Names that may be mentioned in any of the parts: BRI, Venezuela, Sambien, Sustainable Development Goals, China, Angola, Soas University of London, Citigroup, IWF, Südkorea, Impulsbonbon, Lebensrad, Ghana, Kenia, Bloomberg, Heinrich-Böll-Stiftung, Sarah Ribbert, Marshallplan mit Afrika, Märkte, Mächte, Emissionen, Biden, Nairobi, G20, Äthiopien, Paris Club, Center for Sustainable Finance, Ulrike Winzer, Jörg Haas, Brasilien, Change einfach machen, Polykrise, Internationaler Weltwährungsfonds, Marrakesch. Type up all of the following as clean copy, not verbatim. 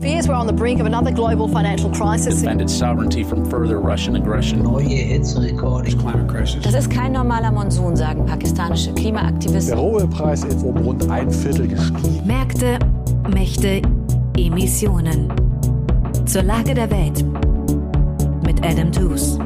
Fears we're on the brink of another global financial crisis. Defended sovereignty from further Russian aggression. Neue Hitzerekorde. Climate crisis. Das ist kein normaler Monsun, sagen pakistanische Klimaaktivisten. Der Rohölpreis ist um rund 1/4 gestiegen. Märkte, Mächte, Emissionen. Zur Lage der Welt mit Adam Tooze.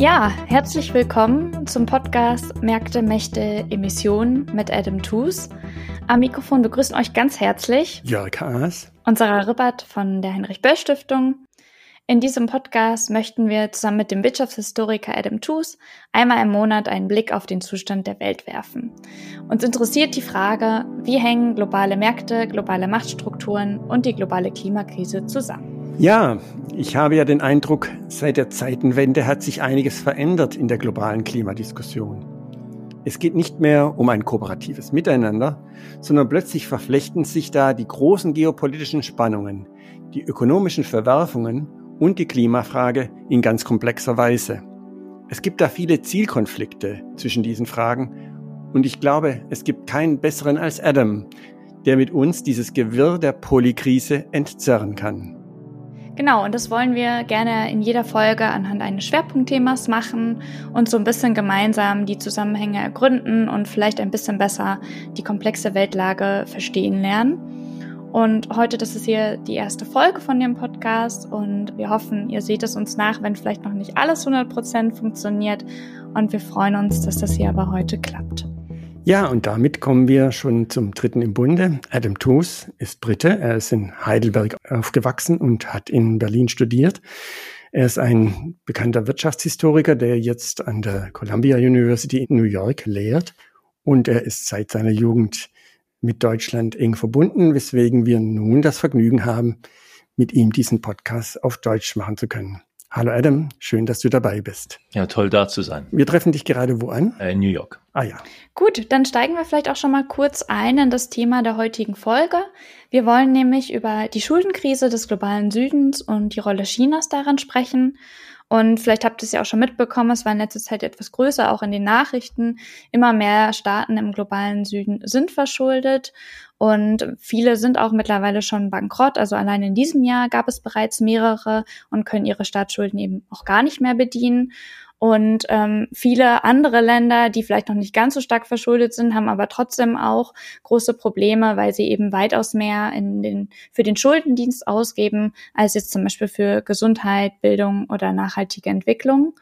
Ja, herzlich willkommen zum Podcast Märkte, Mächte, Emissionen mit Adam Tooze. Am Mikrofon begrüßen euch ganz herzlich Jörg Haas und Sarah Ribbert von der Heinrich-Böll-Stiftung. In diesem Podcast möchten wir zusammen mit dem Wirtschaftshistoriker Adam Tooze einmal im Monat einen Blick auf den Zustand der Welt werfen. Uns interessiert die Frage, wie hängen globale Märkte, globale Machtstrukturen und die globale Klimakrise zusammen? Ja, ich habe ja den Eindruck, seit der Zeitenwende hat sich einiges verändert in der globalen Klimadiskussion. Es geht nicht mehr um ein kooperatives Miteinander, sondern plötzlich verflechten sich da die großen geopolitischen Spannungen, die ökonomischen Verwerfungen und die Klimafrage in ganz komplexer Weise. Es gibt da viele Zielkonflikte zwischen diesen Fragen und ich glaube, es gibt keinen besseren als Adam, der mit uns dieses Gewirr der Polykrise entzerren kann. Genau, und das wollen wir gerne in jeder Folge anhand eines Schwerpunktthemas machen und so ein bisschen gemeinsam die Zusammenhänge ergründen und vielleicht ein bisschen besser die komplexe Weltlage verstehen lernen. Und heute, das ist hier die erste Folge von dem Podcast und wir hoffen, ihr seht es uns nach, wenn vielleicht noch nicht alles 100% funktioniert und wir freuen uns, dass das hier aber heute klappt. Ja, und damit kommen wir schon zum dritten im Bunde. Adam Tooze ist Brite, er ist in Heidelberg aufgewachsen und hat in Berlin studiert. Er ist ein bekannter Wirtschaftshistoriker, der jetzt an der Columbia University in New York lehrt. Und er ist seit seiner Jugend mit Deutschland eng verbunden, weswegen wir nun das Vergnügen haben, mit ihm diesen Podcast auf Deutsch machen zu können. Hallo Adam, schön, dass du dabei bist. Ja, toll da zu sein. Wir treffen dich gerade wo an? In New York. Ah ja. Gut, dann steigen wir vielleicht auch schon mal kurz ein in das Thema der heutigen Folge. Wir wollen nämlich über die Schuldenkrise des globalen Südens und die Rolle Chinas darin sprechen. Und vielleicht habt ihr es ja auch schon mitbekommen, es war in letzter Zeit etwas größer, auch in den Nachrichten. Immer mehr Staaten im globalen Süden sind verschuldet und viele sind auch mittlerweile schon bankrott. Also allein in diesem Jahr gab es bereits mehrere und können ihre Staatsschulden eben auch gar nicht mehr bedienen. Und viele andere Länder, die vielleicht noch nicht ganz so stark verschuldet sind, haben aber trotzdem auch große Probleme, weil sie eben weitaus mehr für den Schuldendienst ausgeben, als jetzt zum Beispiel für Gesundheit, Bildung oder nachhaltige Entwicklung.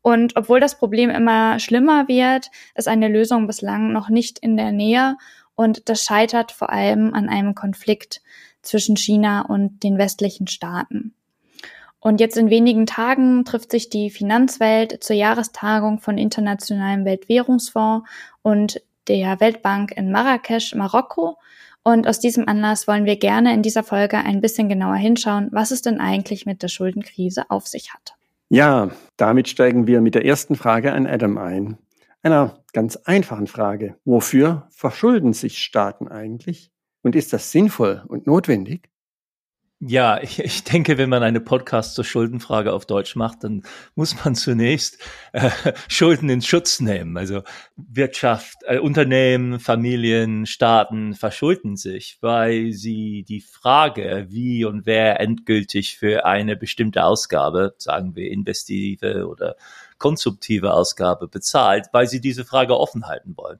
Und obwohl das Problem immer schlimmer wird, ist eine Lösung bislang noch nicht in der Nähe. Und das scheitert vor allem an einem Konflikt zwischen China und den westlichen Staaten. Und jetzt in wenigen Tagen trifft sich die Finanzwelt zur Jahrestagung von Internationalem Weltwährungsfonds und der Weltbank in Marrakesch, Marokko. Und aus diesem Anlass wollen wir gerne in dieser Folge ein bisschen genauer hinschauen, was es denn eigentlich mit der Schuldenkrise auf sich hat. Ja, damit steigen wir mit der ersten Frage an Adam ein. Einer ganz einfachen Frage. Wofür verschulden sich Staaten eigentlich? Und ist das sinnvoll und notwendig? Ja, ich denke, wenn man eine Podcast zur Schuldenfrage auf Deutsch macht, dann muss man zunächst Schulden in Schutz nehmen. Also Wirtschaft, Unternehmen, Familien, Staaten verschulden sich, weil sie die Frage, wie und wer endgültig für eine bestimmte Ausgabe, sagen wir investive oder konsumtive Ausgabe bezahlt, weil sie diese Frage offen halten wollen.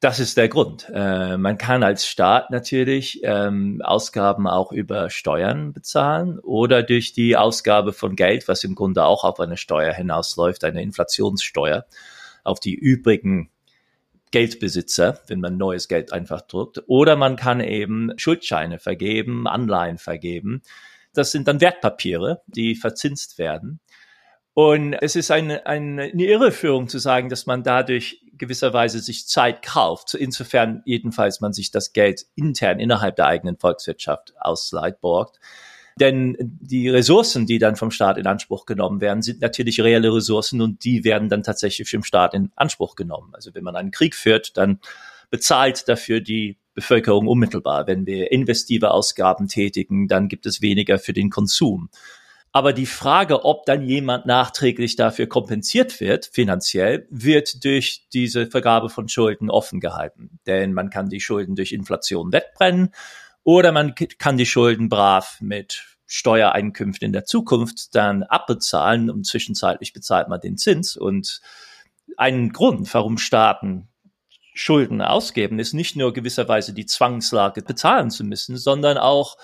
Das ist der Grund. Man kann als Staat natürlich Ausgaben auch über Steuern bezahlen oder durch die Ausgabe von Geld, was im Grunde auch auf eine Steuer hinausläuft, eine Inflationssteuer, auf die übrigen Geldbesitzer, wenn man neues Geld einfach druckt. Oder man kann eben Schuldscheine vergeben, Anleihen vergeben. Das sind dann Wertpapiere, die verzinst werden. Und es ist eine Irreführung zu sagen, dass man dadurch gewisserweise sich Zeit kauft. Insofern jedenfalls man sich das Geld intern innerhalb der eigenen Volkswirtschaft ausleiht, borgt. Denn die Ressourcen, die dann vom Staat in Anspruch genommen werden, sind natürlich reelle Ressourcen und die werden dann tatsächlich vom Staat in Anspruch genommen. Also wenn man einen Krieg führt, dann bezahlt dafür die Bevölkerung unmittelbar. Wenn wir investive Ausgaben tätigen, dann gibt es weniger für den Konsum. Aber die Frage, ob dann jemand nachträglich dafür kompensiert wird, finanziell, wird durch diese Vergabe von Schulden offen gehalten. Denn man kann die Schulden durch Inflation wegbrennen oder man kann die Schulden brav mit Steuereinkünften in der Zukunft dann abbezahlen und zwischenzeitlich bezahlt man den Zins. Und ein Grund, warum Staaten Schulden ausgeben, ist nicht nur gewisserweise die Zwangslage, bezahlen zu müssen, sondern auch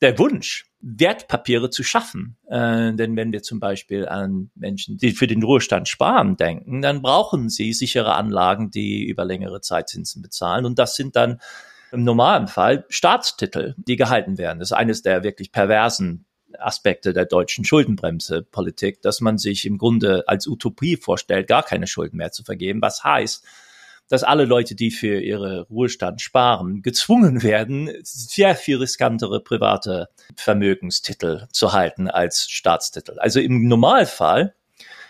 der Wunsch, Wertpapiere zu schaffen. Denn wenn wir zum Beispiel an Menschen, die für den Ruhestand sparen, denken, dann brauchen sie sichere Anlagen, die über längere Zeit Zinsen bezahlen. Und das sind dann im normalen Fall Staatstitel, die gehalten werden. Das ist eines der wirklich perversen Aspekte der deutschen Schuldenbremse-Politik, dass man sich im Grunde als Utopie vorstellt, gar keine Schulden mehr zu vergeben, was heißt, dass alle Leute, die für ihre Ruhestand sparen, gezwungen werden, sehr viel riskantere private Vermögenstitel zu halten als Staatstitel. Also im Normalfall,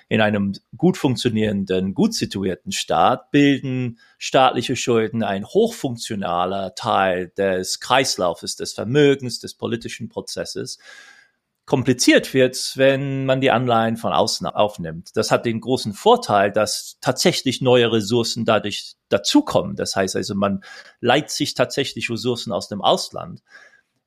in einem gut funktionierenden, gut situierten Staat, bilden staatliche Schulden ein hochfunktionaler Teil des Kreislaufes, des Vermögens, des politischen Prozesses. Kompliziert wird's, wenn man die Anleihen von außen aufnimmt. Das hat den großen Vorteil, dass tatsächlich neue Ressourcen dadurch dazukommen. Das heißt also, man leiht sich tatsächlich Ressourcen aus dem Ausland.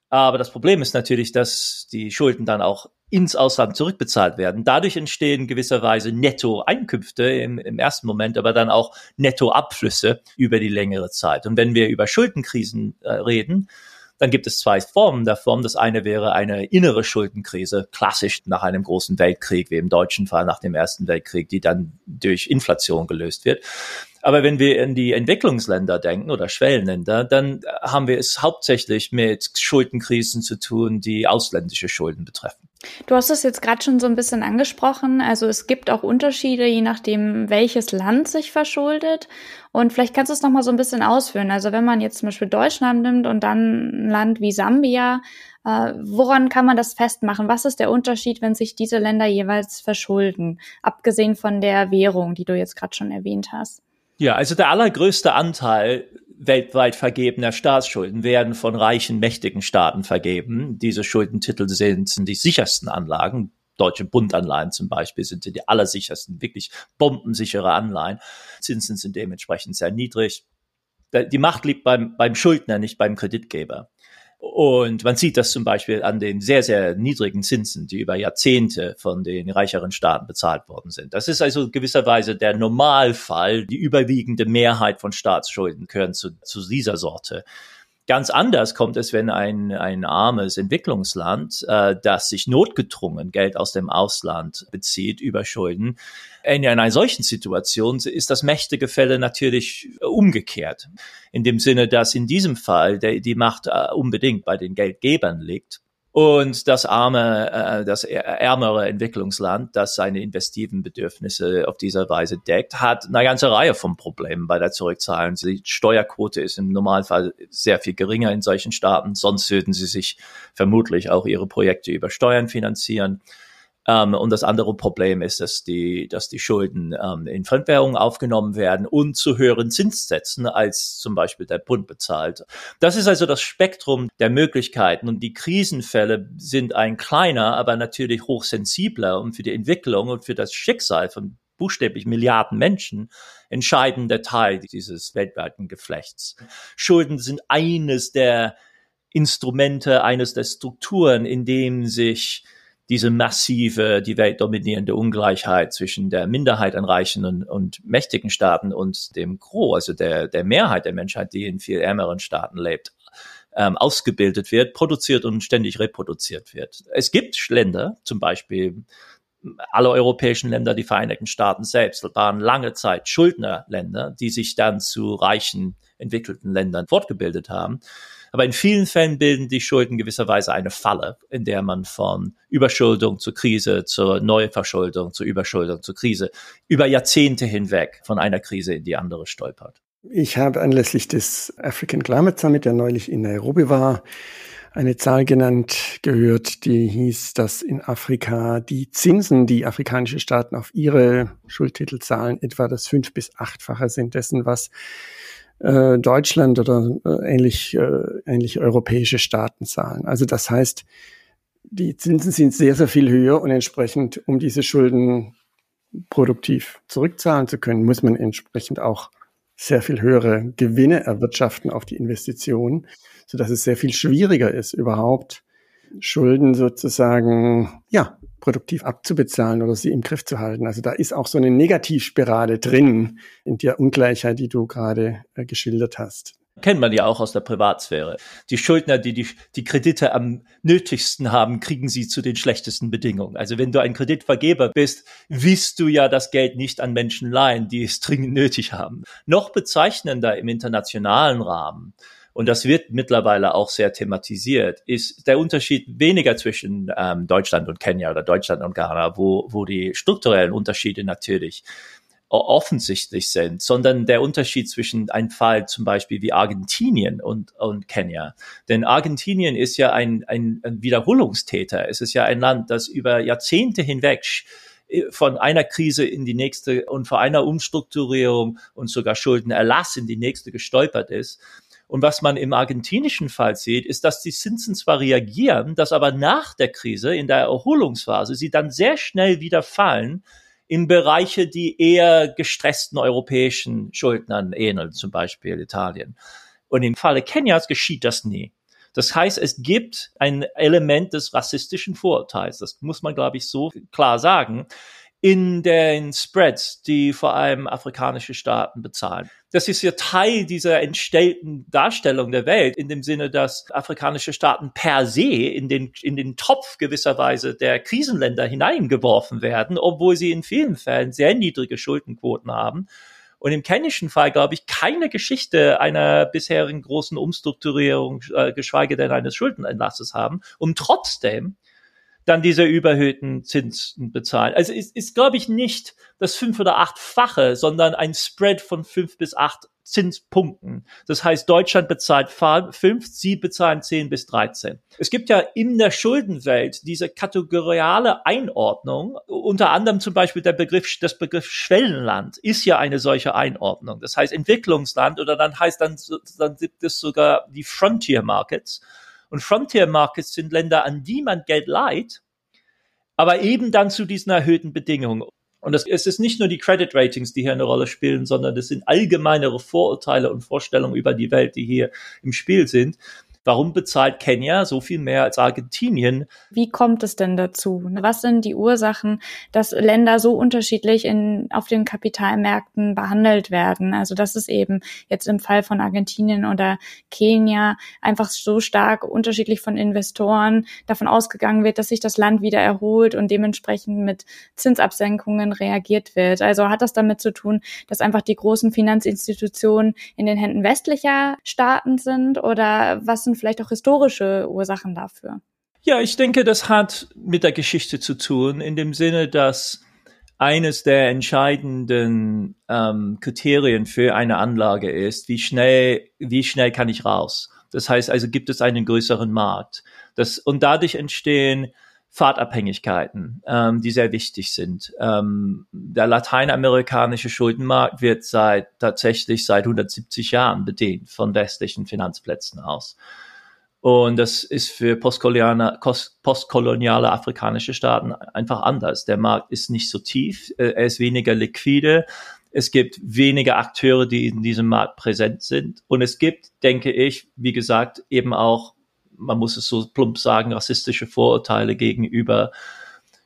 Aber das Problem ist natürlich, dass die Schulden dann auch ins Ausland zurückbezahlt werden. Dadurch entstehen gewisserweise Nettoeinkünfte im ersten Moment, aber dann auch Nettoabflüsse über die längere Zeit. Und wenn wir über Schuldenkrisen reden, dann gibt es zwei Formen davon. Das eine wäre eine innere Schuldenkrise, klassisch nach einem großen Weltkrieg, wie im deutschen Fall nach dem Ersten Weltkrieg, die dann durch Inflation gelöst wird. Aber wenn wir in die Entwicklungsländer denken oder Schwellenländer, dann haben wir es hauptsächlich mit Schuldenkrisen zu tun, die ausländische Schulden betreffen. Du hast es jetzt gerade schon so ein bisschen angesprochen. Also es gibt auch Unterschiede, je nachdem, welches Land sich verschuldet. Und vielleicht kannst du es nochmal so ein bisschen ausführen. Also wenn man jetzt zum Beispiel Deutschland nimmt und dann ein Land wie Sambia, woran kann man das festmachen? Was ist der Unterschied, wenn sich diese Länder jeweils verschulden? Abgesehen von der Währung, die du jetzt gerade schon erwähnt hast. Ja, also der allergrößte Anteil weltweit vergebener Staatsschulden werden von reichen, mächtigen Staaten vergeben. Diese Schuldentitel sind die sichersten Anlagen. Deutsche Bundanleihen zum Beispiel sind die allersichersten, wirklich bombensichere Anleihen. Zinsen sind dementsprechend sehr niedrig. Die Macht liegt beim Schuldner, nicht beim Kreditgeber. Und man sieht das zum Beispiel an den sehr, sehr niedrigen Zinsen, die über Jahrzehnte von den reicheren Staaten bezahlt worden sind. Das ist also gewisserweise der Normalfall. Die überwiegende Mehrheit von Staatsschulden gehören zu dieser Sorte. Ganz anders kommt es, wenn ein armes Entwicklungsland, das sich notgedrungen Geld aus dem Ausland bezieht über Schulden, in einer solchen Situation ist das Mächtegefälle natürlich umgekehrt. In dem Sinne, dass in diesem Fall die Macht unbedingt bei den Geldgebern liegt. Und das ärmere Entwicklungsland, das seine investiven Bedürfnisse auf dieser Weise deckt, hat eine ganze Reihe von Problemen bei der Zurückzahlung. Die Steuerquote ist im Normalfall sehr viel geringer in solchen Staaten. Sonst würden sie sich vermutlich auch ihre Projekte über Steuern finanzieren. Und das andere Problem ist, dass die Schulden in Fremdwährungen aufgenommen werden und zu höheren Zinssätzen, als zum Beispiel der Bund bezahlt. Das ist also das Spektrum der Möglichkeiten. Und die Krisenfälle sind ein kleiner, aber natürlich hochsensibler und für die Entwicklung und für das Schicksal von buchstäblich Milliarden Menschen entscheidender Teil dieses weltweiten Geflechts. Schulden sind eines der Instrumente, eines der Strukturen, in dem sich diese massive, die Welt dominierende Ungleichheit zwischen der Minderheit an reichen und mächtigen Staaten und dem Gros, also der Mehrheit der Menschheit, die in viel ärmeren Staaten lebt, ausgebildet wird, produziert und ständig reproduziert wird. Es gibt Länder, zum Beispiel alle europäischen Länder, die Vereinigten Staaten selbst, waren lange Zeit Schuldnerländer, die sich dann zu reichen, entwickelten Ländern fortgebildet haben. Aber in vielen Fällen bilden die Schulden gewisserweise eine Falle, in der man von Überschuldung zur Krise, zur Neuverschuldung, zur Überschuldung, zur Krise über Jahrzehnte hinweg von einer Krise in die andere stolpert. Ich habe anlässlich des African Climate Summit, der neulich in Nairobi war, eine Zahl genannt gehört, die hieß, dass in Afrika die Zinsen, die afrikanische Staaten auf ihre Schuldtitel zahlen, etwa das 5- bis 8-fache sind dessen, was Deutschland oder ähnliche europäische Staaten zahlen. Also das heißt, die Zinsen sind sehr, sehr viel höher und entsprechend, um diese Schulden produktiv zurückzahlen zu können, muss man entsprechend auch sehr viel höhere Gewinne erwirtschaften auf die Investitionen, sodass es sehr viel schwieriger ist, überhaupt Schulden sozusagen, ja, produktiv abzubezahlen oder sie im Griff zu halten. Also da ist auch so eine Negativspirale drin in der Ungleichheit, die du gerade geschildert hast. Kennt man ja auch aus der Privatsphäre. Die Schuldner, die die Kredite am nötigsten haben, kriegen sie zu den schlechtesten Bedingungen. Also wenn du ein Kreditvergeber bist, willst du ja das Geld nicht an Menschen leihen, die es dringend nötig haben. Noch bezeichnender im internationalen Rahmen, und das wird mittlerweile auch sehr thematisiert, ist der Unterschied weniger zwischen Deutschland und Kenia oder Deutschland und Ghana, wo die strukturellen Unterschiede natürlich offensichtlich sind, sondern der Unterschied zwischen einem Fall zum Beispiel wie Argentinien und Kenia. Denn Argentinien ist ja ein Wiederholungstäter. Es ist ja ein Land, das über Jahrzehnte hinweg von einer Krise in die nächste und vor einer Umstrukturierung und sogar Schuldenerlass in die nächste gestolpert ist. Und was man im argentinischen Fall sieht, ist, dass die Zinsen zwar reagieren, dass aber nach der Krise, in der Erholungsphase, sie dann sehr schnell wieder fallen, in Bereiche, die eher gestressten europäischen Schuldnern ähneln, zum Beispiel Italien. Und im Falle Kenias geschieht das nie. Das heißt, es gibt ein Element des rassistischen Vorurteils. Das muss man, glaube ich, so klar sagen. In den Spreads, die vor allem afrikanische Staaten bezahlen. Das ist ja Teil dieser entstellten Darstellung der Welt, in dem Sinne, dass afrikanische Staaten per se in den Topf gewisserweise der Krisenländer hineingeworfen werden, obwohl sie in vielen Fällen sehr niedrige Schuldenquoten haben. Und im kenischen Fall, glaube ich, keine Geschichte einer bisherigen großen Umstrukturierung, geschweige denn eines Schuldenentlasses haben, um trotzdem dann diese überhöhten Zinsen bezahlen. Also es ist, glaube ich, nicht das 5- oder 8-fache, sondern ein Spread von 5 bis 8 Zinspunkten. Das heißt, Deutschland bezahlt 5, sie bezahlen 10 bis 13. Es gibt ja in der Schuldenwelt diese kategoriale Einordnung, unter anderem zum Beispiel das Begriff Schwellenland ist ja eine solche Einordnung. Das heißt Entwicklungsland oder dann gibt es sogar die Frontier Markets. Und Frontier Markets sind Länder, an die man Geld leiht, aber eben dann zu diesen erhöhten Bedingungen. Und es ist nicht nur die Credit Ratings, die hier eine Rolle spielen, sondern es sind allgemeinere Vorurteile und Vorstellungen über die Welt, die hier im Spiel sind. Warum bezahlt Kenia so viel mehr als Argentinien? Wie kommt es denn dazu? Was sind die Ursachen, dass Länder so unterschiedlich auf den Kapitalmärkten behandelt werden? Also dass es eben jetzt im Fall von Argentinien oder Kenia einfach so stark unterschiedlich von Investoren davon ausgegangen wird, dass sich das Land wieder erholt und dementsprechend mit Zinsabsenkungen reagiert wird. Also hat das damit zu tun, dass einfach die großen Finanzinstitutionen in den Händen westlicher Staaten sind, oder was sind vielleicht auch historische Ursachen dafür? Ja, ich denke, das hat mit der Geschichte zu tun, in dem Sinne, dass eines der entscheidenden Kriterien für eine Anlage ist, wie schnell kann ich raus? Das heißt also, gibt es einen größeren Markt? Und dadurch entstehen Fahrtabhängigkeiten, die sehr wichtig sind. Der lateinamerikanische Schuldenmarkt wird tatsächlich seit 170 Jahren bedient von westlichen Finanzplätzen aus. Und das ist für postkoloniale afrikanische Staaten einfach anders. Der Markt ist nicht so tief, er ist weniger liquide. Es gibt weniger Akteure, die in diesem Markt präsent sind. Und es gibt, denke ich, wie gesagt, eben auch, man muss es so plump sagen, rassistische Vorurteile gegenüber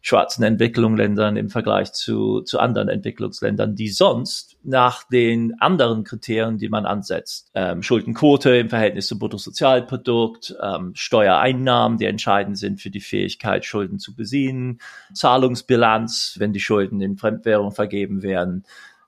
schwarzen Entwicklungsländern im Vergleich zu anderen Entwicklungsländern, die sonst nach den anderen Kriterien, die man ansetzt, Schuldenquote im Verhältnis zum Bruttosozialprodukt, Steuereinnahmen, die entscheidend sind für die Fähigkeit, Schulden zu besiegen, Zahlungsbilanz, wenn die Schulden in Fremdwährung vergeben werden,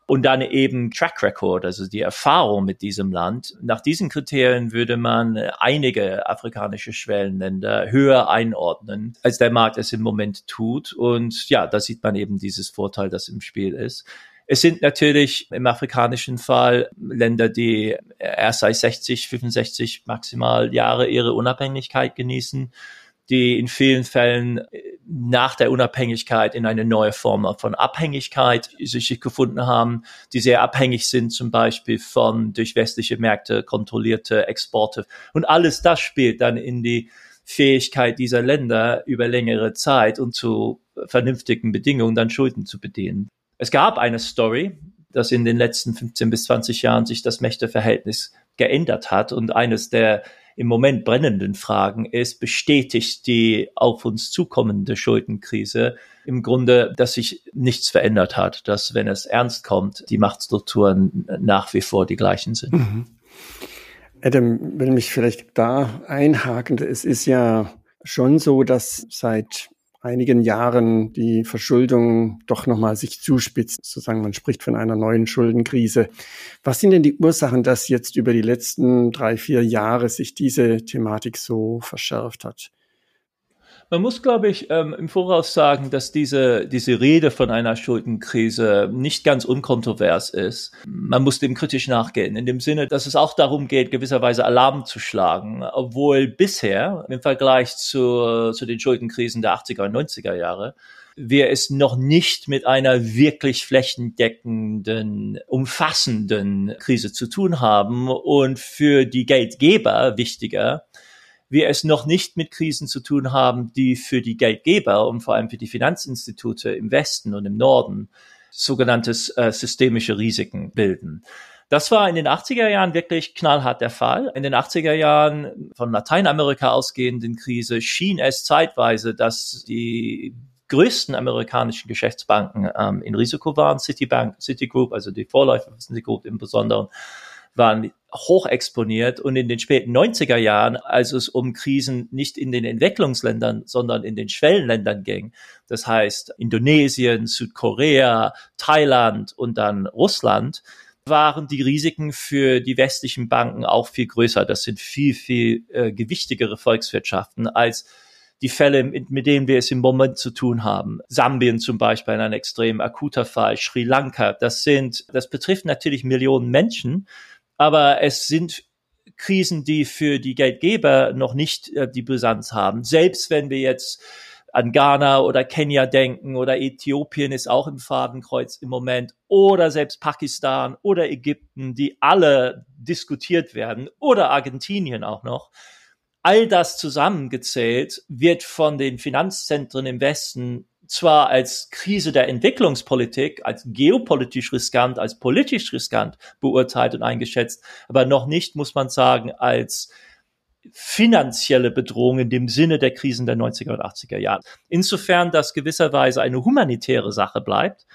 und dann eben Track Record, also die Erfahrung mit diesem Land. Nach diesen Kriterien würde man einige afrikanische Schwellenländer höher einordnen, als der Markt es im Moment tut. Und ja, da sieht man eben dieses Vorteil, das im Spiel ist. Es sind natürlich im afrikanischen Fall Länder, die erst seit 60, 65 maximal Jahre ihre Unabhängigkeit genießen, die in vielen Fällen nach der Unabhängigkeit in eine neue Form von Abhängigkeit sich gefunden haben, die sehr abhängig sind zum Beispiel von durch westliche Märkte kontrollierte Exporte. Und alles das spielt dann in die Fähigkeit dieser Länder über längere Zeit und zu vernünftigen Bedingungen dann Schulden zu bedienen. Es gab eine Story, dass in den letzten 15 bis 20 Jahren sich das Mächteverhältnis geändert hat. Und eines der im Moment brennenden Fragen ist, bestätigt die auf uns zukommende Schuldenkrise im Grunde, dass sich nichts verändert hat, dass, wenn es ernst kommt, die Machtstrukturen nach wie vor die gleichen sind. Mhm. Adam, will mich vielleicht da einhaken. Es ist ja schon so, dass seit einigen Jahren die Verschuldung doch nochmal sich zuspitzt. Sozusagen, man spricht von einer neuen Schuldenkrise. Was sind denn die Ursachen, dass jetzt über die letzten 3-4 Jahre sich diese Thematik so verschärft hat? Man muss, glaube ich, im Voraus sagen, dass diese Rede von einer Schuldenkrise nicht ganz unkontrovers ist. Man muss dem kritisch nachgehen, in dem Sinne, dass es auch darum geht, gewisserweise Alarm zu schlagen, obwohl bisher im Vergleich zu den Schuldenkrisen der 80er und 90er Jahre wir es noch nicht mit einer wirklich flächendeckenden, umfassenden Krise zu tun haben und für die Geldgeber wichtiger, wir es noch nicht mit Krisen zu tun haben, die für die Geldgeber und vor allem für die Finanzinstitute im Westen und im Norden sogenanntes systemische Risiken bilden. Das war in den 80er Jahren wirklich knallhart der Fall. In den 80er Jahren von Lateinamerika ausgehenden Krise schien es zeitweise, dass die größten amerikanischen Geschäftsbanken in Risiko waren. Citigroup, also die Vorläufer von Citigroup im Besonderen, waren hochexponiert. Und in den späten 90er Jahren, als es um Krisen nicht in den Entwicklungsländern, sondern in den Schwellenländern ging, das heißt Indonesien, Südkorea, Thailand und dann Russland, waren die Risiken für die westlichen Banken auch viel größer. Das sind viel, viel gewichtigere Volkswirtschaften als die Fälle, mit denen wir es im Moment zu tun haben. Sambien zum Beispiel, ein extrem akuter Fall, Sri Lanka, das betrifft natürlich Millionen Menschen, aber es sind Krisen, die für die Geldgeber noch nicht die Brisanz haben. Selbst wenn wir jetzt an Ghana oder Kenia denken oder Äthiopien ist auch im Fadenkreuz im Moment oder selbst Pakistan oder Ägypten, die alle diskutiert werden oder Argentinien auch noch. All das zusammengezählt wird von den Finanzzentren im Westen zwar als Krise der Entwicklungspolitik, als geopolitisch riskant, als politisch riskant beurteilt und eingeschätzt, aber noch nicht, muss man sagen, als finanzielle Bedrohung in dem Sinne der Krisen der 90er und 80er Jahre. Insofern, dass gewisserweise eine humanitäre Sache bleibt,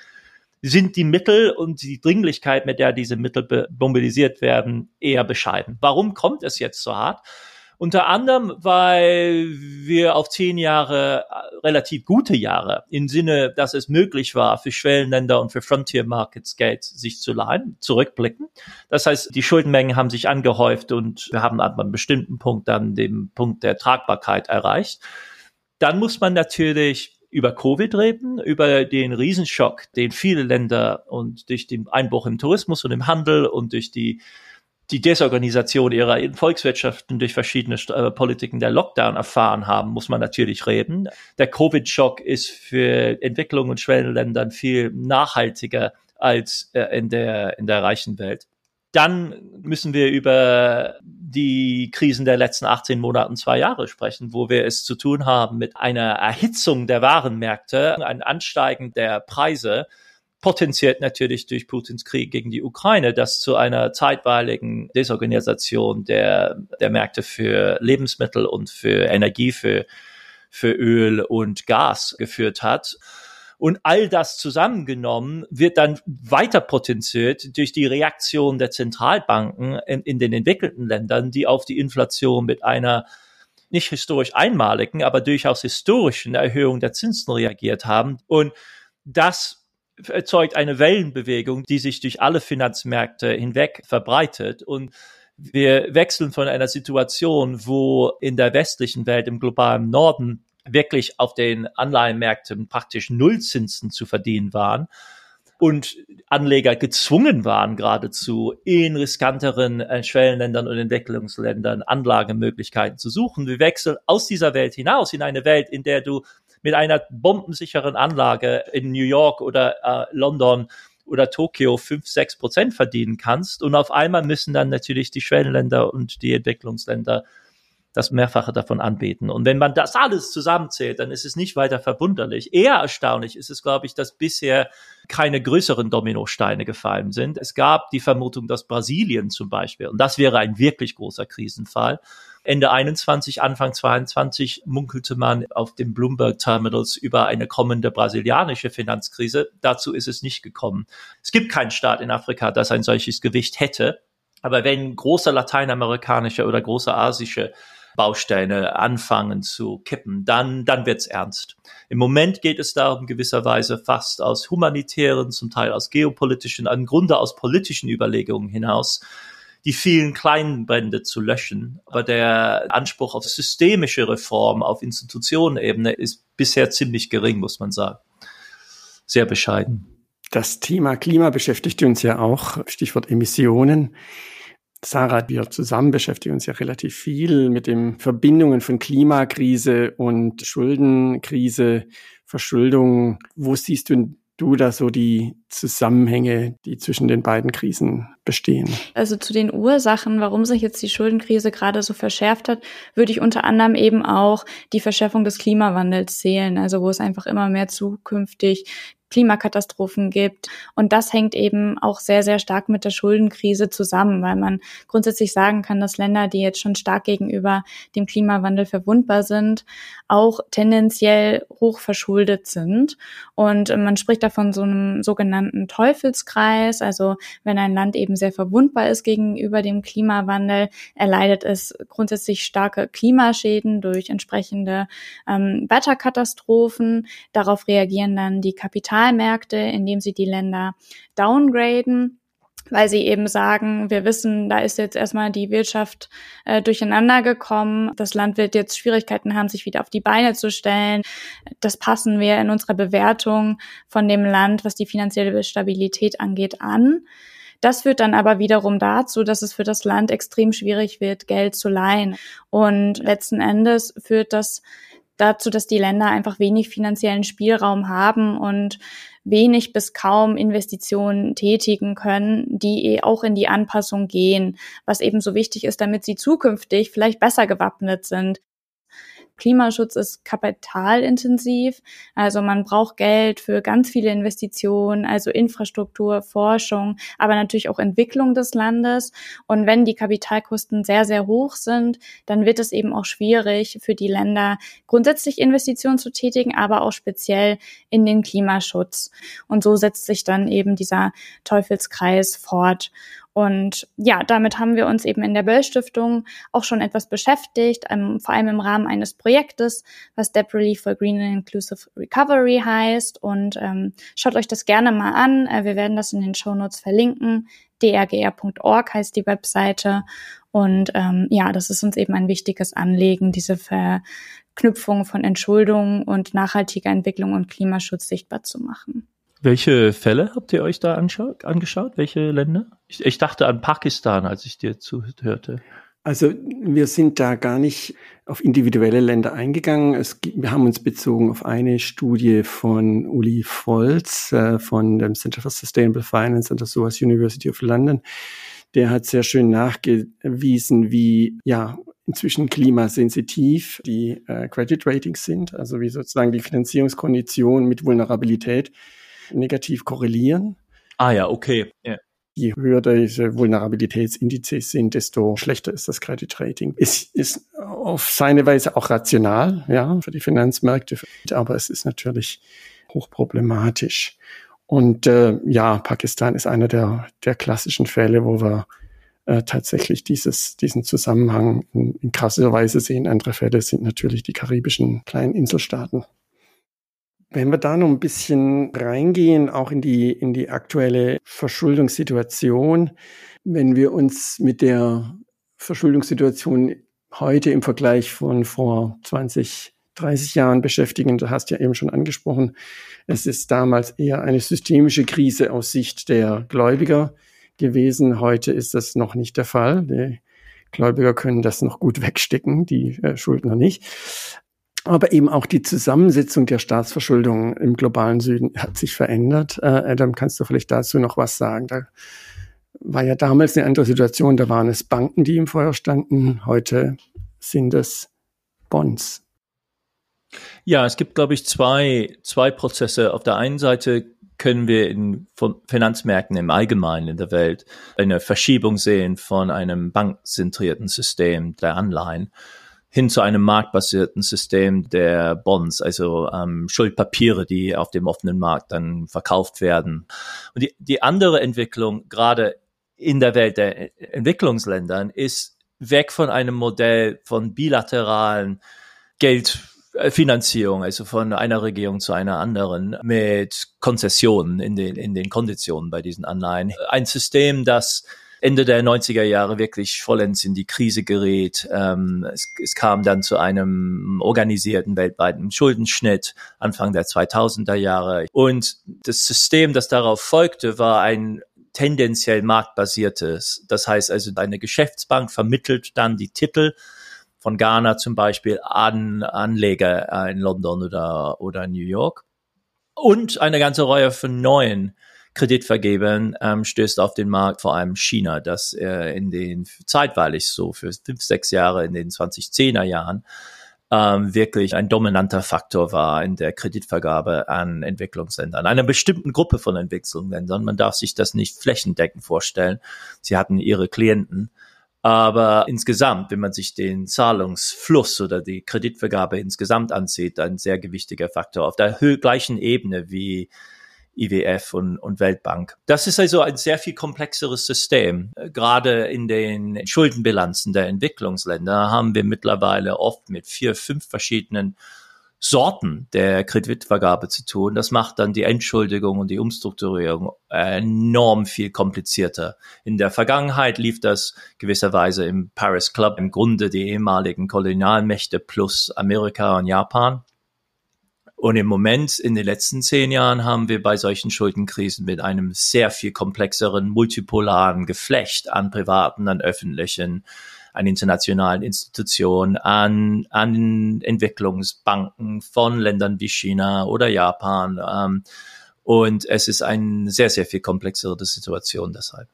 sind die Mittel und die Dringlichkeit, mit der diese Mittel mobilisiert werden, eher bescheiden. Warum kommt es jetzt so hart? Unter anderem, weil wir auf 10 Jahre, relativ gute Jahre, im Sinne, dass es möglich war, für Schwellenländer und für Frontier Markets Geld sich zu leihen, zurückblicken. Das heißt, die Schuldenmengen haben sich angehäuft und wir haben ab einem bestimmten Punkt dann den Punkt der Tragbarkeit erreicht. Dann muss man natürlich über Covid reden, über den Riesenschock, den viele Länder und durch den Einbruch im Tourismus und im Handel und durch die Desorganisation ihrer Volkswirtschaften durch verschiedene Politiken der Lockdown erfahren haben, muss man natürlich reden. Der Covid-Schock ist für Entwicklung und Schwellenländern viel nachhaltiger als in der reichen Welt. Dann müssen wir über die Krisen der letzten 18 Monate und 2 Jahre sprechen, wo wir es zu tun haben mit einer Erhitzung der Warenmärkte, ein Ansteigen der Preise, potenziert natürlich durch Putins Krieg gegen die Ukraine, das zu einer zeitweiligen Desorganisation der Märkte für Lebensmittel und für Energie, für Öl und Gas geführt hat. Und all das zusammengenommen wird dann weiter potenziert durch die Reaktion der Zentralbanken in den entwickelten Ländern, die auf die Inflation mit einer nicht historisch einmaligen, aber durchaus historischen Erhöhung der Zinsen reagiert haben. Und das erzeugt eine Wellenbewegung, die sich durch alle Finanzmärkte hinweg verbreitet. Und wir wechseln von einer Situation, wo in der westlichen Welt, im globalen Norden, wirklich auf den Anleihenmärkten praktisch Nullzinsen zu verdienen waren und Anleger gezwungen waren geradezu, in riskanteren Schwellenländern und Entwicklungsländern Anlagemöglichkeiten zu suchen. Wir wechseln aus dieser Welt hinaus in eine Welt, in der du mit einer bombensicheren Anlage in New York oder London oder Tokio 5-6% verdienen kannst. Und auf einmal müssen dann natürlich die Schwellenländer und die Entwicklungsländer das Mehrfache davon anbeten. Und wenn man das alles zusammenzählt, dann ist es nicht weiter verwunderlich. Eher erstaunlich ist es, glaube ich, dass bisher keine größeren Dominosteine gefallen sind. Es gab die Vermutung, dass Brasilien zum Beispiel, und das wäre ein wirklich großer Krisenfall, Ende 21, Anfang 22 munkelte man auf den Bloomberg-Terminals über eine kommende brasilianische Finanzkrise. Dazu ist es nicht gekommen. Es gibt keinen Staat in Afrika, das ein solches Gewicht hätte. Aber wenn große lateinamerikanische oder große asische Bausteine anfangen zu kippen, dann wird's ernst. Im Moment geht es darum, gewisserweise fast aus humanitären, zum Teil aus geopolitischen, im Grunde aus politischen Überlegungen hinaus, die vielen kleinen Brände zu löschen. Aber der Anspruch auf systemische Reform, auf Institutionenebene ist bisher ziemlich gering, muss man sagen. Sehr bescheiden. Das Thema Klima beschäftigt uns ja auch, Stichwort Emissionen. Sarah, wir zusammen beschäftigen uns ja relativ viel mit den Verbindungen von Klimakrise und Schuldenkrise, Verschuldung. Wo siehst du da so die Zusammenhänge, die zwischen den beiden Krisen bestehen? Also zu den Ursachen, warum sich jetzt die Schuldenkrise gerade so verschärft hat, würde ich unter anderem eben auch die Verschärfung des Klimawandels zählen, also wo es einfach immer mehr zukünftig Klimakatastrophen gibt. Und das hängt eben auch sehr, sehr stark mit der Schuldenkrise zusammen, weil man grundsätzlich sagen kann, dass Länder, die jetzt schon stark gegenüber dem Klimawandel verwundbar sind, auch tendenziell hoch verschuldet sind. Und man spricht da von so einem sogenannten Teufelskreis. Also wenn ein Land eben sehr verwundbar ist gegenüber dem Klimawandel, erleidet es grundsätzlich starke Klimaschäden durch entsprechende Wetterkatastrophen. Darauf reagieren dann die Kapitalmärkte, indem sie die Länder downgraden, weil sie eben sagen, wir wissen, da ist jetzt erstmal die Wirtschaft durcheinander gekommen. Das Land wird jetzt Schwierigkeiten haben, sich wieder auf die Beine zu stellen. Das passen wir in unserer Bewertung von dem Land, was die finanzielle Stabilität angeht, an. Das führt dann aber wiederum dazu, dass es für das Land extrem schwierig wird, Geld zu leihen. Und letzten Endes führt das dazu, dass die Länder einfach wenig finanziellen Spielraum haben und wenig bis kaum Investitionen tätigen können, die auch in die Anpassung gehen, was eben so wichtig ist, damit sie zukünftig vielleicht besser gewappnet sind. Klimaschutz ist kapitalintensiv, also man braucht Geld für ganz viele Investitionen, also Infrastruktur, Forschung, aber natürlich auch Entwicklung des Landes. Und wenn die Kapitalkosten sehr, sehr hoch sind, dann wird es eben auch schwierig für die Länder, grundsätzlich Investitionen zu tätigen, aber auch speziell in den Klimaschutz. Und so setzt sich dann eben dieser Teufelskreis fort. Und ja, damit haben wir uns eben in der Böll-Stiftung auch schon etwas beschäftigt, vor allem im Rahmen eines Projektes, was Debt Relief for Green and Inclusive Recovery heißt. Und schaut euch das gerne mal an. Wir werden das in den Shownotes verlinken. drgr.org heißt die Webseite. Und das ist uns eben ein wichtiges Anliegen, diese Verknüpfung von Entschuldung und nachhaltiger Entwicklung und Klimaschutz sichtbar zu machen. Welche Fälle habt ihr euch da angeschaut? Welche Länder? Ich dachte an Pakistan, als ich dir zuhörte. Also wir sind da gar nicht auf individuelle Länder eingegangen. Wir haben uns bezogen auf eine Studie von Uli Volz von dem Center for Sustainable Finance an der Soas University of London. Der hat sehr schön nachgewiesen, wie inzwischen klimasensitiv die Credit Ratings sind, also wie sozusagen die Finanzierungskonditionen mit Vulnerabilität negativ korrelieren. Ah ja, okay. Yeah. Je höher diese Vulnerabilitätsindizes sind, desto schlechter ist das Credit Rating. Es ist auf seine Weise auch rational, für die Finanzmärkte, aber es ist natürlich hochproblematisch. Und Pakistan ist einer der klassischen Fälle, wo wir tatsächlich diesen Zusammenhang in krasser Weise sehen. Andere Fälle sind natürlich die karibischen kleinen Inselstaaten. Wenn wir da noch ein bisschen reingehen, auch in die aktuelle Verschuldungssituation, wenn wir uns mit der Verschuldungssituation heute im Vergleich von vor 20, 30 Jahren beschäftigen, du hast ja eben schon angesprochen, es ist damals eher eine systemische Krise aus Sicht der Gläubiger gewesen. Heute ist das noch nicht der Fall. Die Gläubiger können das noch gut wegstecken, die Schuldner nicht. Aber eben auch die Zusammensetzung der Staatsverschuldung im globalen Süden hat sich verändert. Adam, kannst du vielleicht dazu noch was sagen? Da war ja damals eine andere Situation, da waren es Banken, die im Feuer standen. Heute sind es Bonds? Ja, es gibt, glaube ich, zwei Prozesse. Auf der einen Seite können wir in Finanzmärkten im Allgemeinen in der Welt eine Verschiebung sehen von einem bankzentrierten System der Anleihen hin zu einem marktbasierten System der Bonds, also Schuldpapiere, die auf dem offenen Markt dann verkauft werden. Und die andere Entwicklung, gerade in der Welt der Entwicklungsländern, ist weg von einem Modell von bilateralen Geldfinanzierung, also von einer Regierung zu einer anderen, mit Konzessionen in den Konditionen bei diesen Anleihen. Ein System, das Ende der 90er Jahre wirklich vollends in die Krise gerät. Es kam dann zu einem organisierten weltweiten Schuldenschnitt Anfang der 2000er Jahre. Und das System, das darauf folgte, war ein tendenziell marktbasiertes. Das heißt also, eine Geschäftsbank vermittelt dann die Titel von Ghana zum Beispiel an Anleger in London oder New York. Und eine ganze Reihe von neuen Kreditvergebern stößt auf den Markt, vor allem China, das in den zeitweilig so für 5-6 Jahre in den 2010er Jahren wirklich ein dominanter Faktor war in der Kreditvergabe an Entwicklungsländern, einer bestimmten Gruppe von Entwicklungsländern. Man darf sich das nicht flächendeckend vorstellen. Sie hatten ihre Klienten. Aber insgesamt, wenn man sich den Zahlungsfluss oder die Kreditvergabe insgesamt ansieht, ein sehr gewichtiger Faktor auf der gleichen Ebene wie IWF und Weltbank. Das ist also ein sehr viel komplexeres System. Gerade in den Schuldenbilanzen der Entwicklungsländer haben wir mittlerweile oft mit 4-5 verschiedenen Sorten der Kreditvergabe zu tun. Das macht dann die Entschuldigung und die Umstrukturierung enorm viel komplizierter. In der Vergangenheit lief das gewisserweise im Paris Club, im Grunde die ehemaligen Kolonialmächte plus Amerika und Japan. Und im Moment, in den letzten 10 Jahren, haben wir bei solchen Schuldenkrisen mit einem sehr viel komplexeren, multipolaren Geflecht an privaten, an öffentlichen, an internationalen Institutionen, an Entwicklungsbanken von Ländern wie China oder Japan. Und es ist eine sehr, sehr viel komplexere Situation deshalb.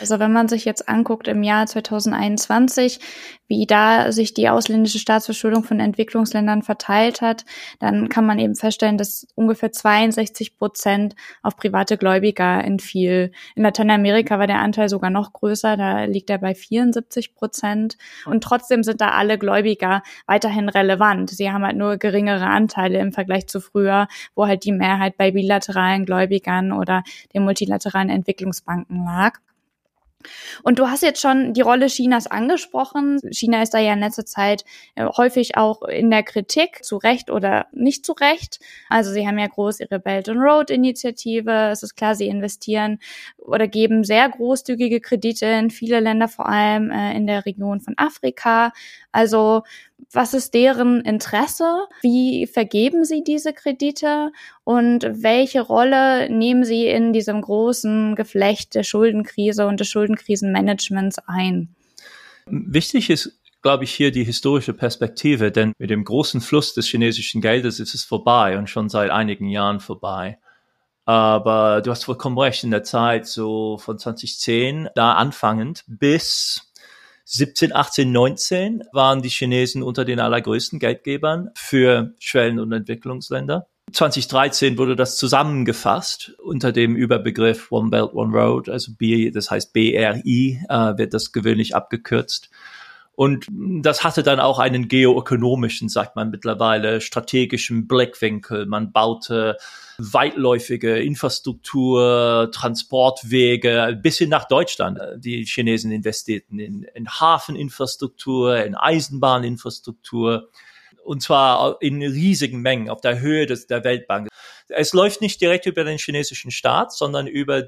Also wenn man sich jetzt anguckt im Jahr 2021, wie da sich die ausländische Staatsverschuldung von Entwicklungsländern verteilt hat, dann kann man eben feststellen, dass ungefähr 62% auf private Gläubiger entfiel. In Lateinamerika war der Anteil sogar noch größer, da liegt er bei 74%. Und trotzdem sind da alle Gläubiger weiterhin relevant. Sie haben halt nur geringere Anteile im Vergleich zu früher, wo halt die Mehrheit bei bilateralen Gläubigern oder den multilateralen Entwicklungsbanken lag. Und du hast jetzt schon die Rolle Chinas angesprochen. China ist da ja in letzter Zeit häufig auch in der Kritik, zu Recht oder nicht zu Recht. Also sie haben ja groß ihre Belt and Road Initiative. Es ist klar, sie investieren oder geben sehr großzügige Kredite in viele Länder, vor allem in der Region von Afrika. Also was ist deren Interesse? Wie vergeben sie diese Kredite? Und welche Rolle nehmen sie in diesem großen Geflecht der Schuldenkrise und des Schuldenkrisenmanagements ein? Wichtig ist, glaube ich, hier die historische Perspektive, denn mit dem großen Fluss des chinesischen Geldes ist es vorbei und schon seit einigen Jahren vorbei. Aber du hast vollkommen recht, in der Zeit so von 2010, da anfangend bis 17, 18, 19 waren die Chinesen unter den allergrößten Geldgebern für Schwellen- und Entwicklungsländer. 2013 wurde das zusammengefasst unter dem Überbegriff One Belt, One Road, also das heißt BRI, wird das gewöhnlich abgekürzt. Und das hatte dann auch einen geoökonomischen, sagt man mittlerweile, strategischen Blickwinkel. Man baute weitläufige Infrastruktur, Transportwege, bis hin nach Deutschland. Die Chinesen investierten in Hafeninfrastruktur, in Eisenbahninfrastruktur. Und zwar in riesigen Mengen, auf der Höhe der Weltbank. Es läuft nicht direkt über den chinesischen Staat, sondern über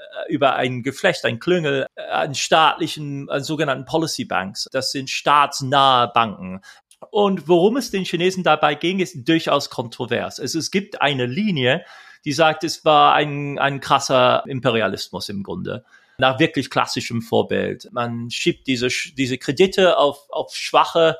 ein Geflecht, ein Klüngel an staatlichen, an sogenannten Policy Banks. Das sind staatsnahe Banken. Und worum es den Chinesen dabei ging, ist durchaus kontrovers. Es gibt eine Linie, die sagt, es war ein krasser Imperialismus im Grunde. Nach wirklich klassischem Vorbild. Man schiebt diese Kredite auf schwache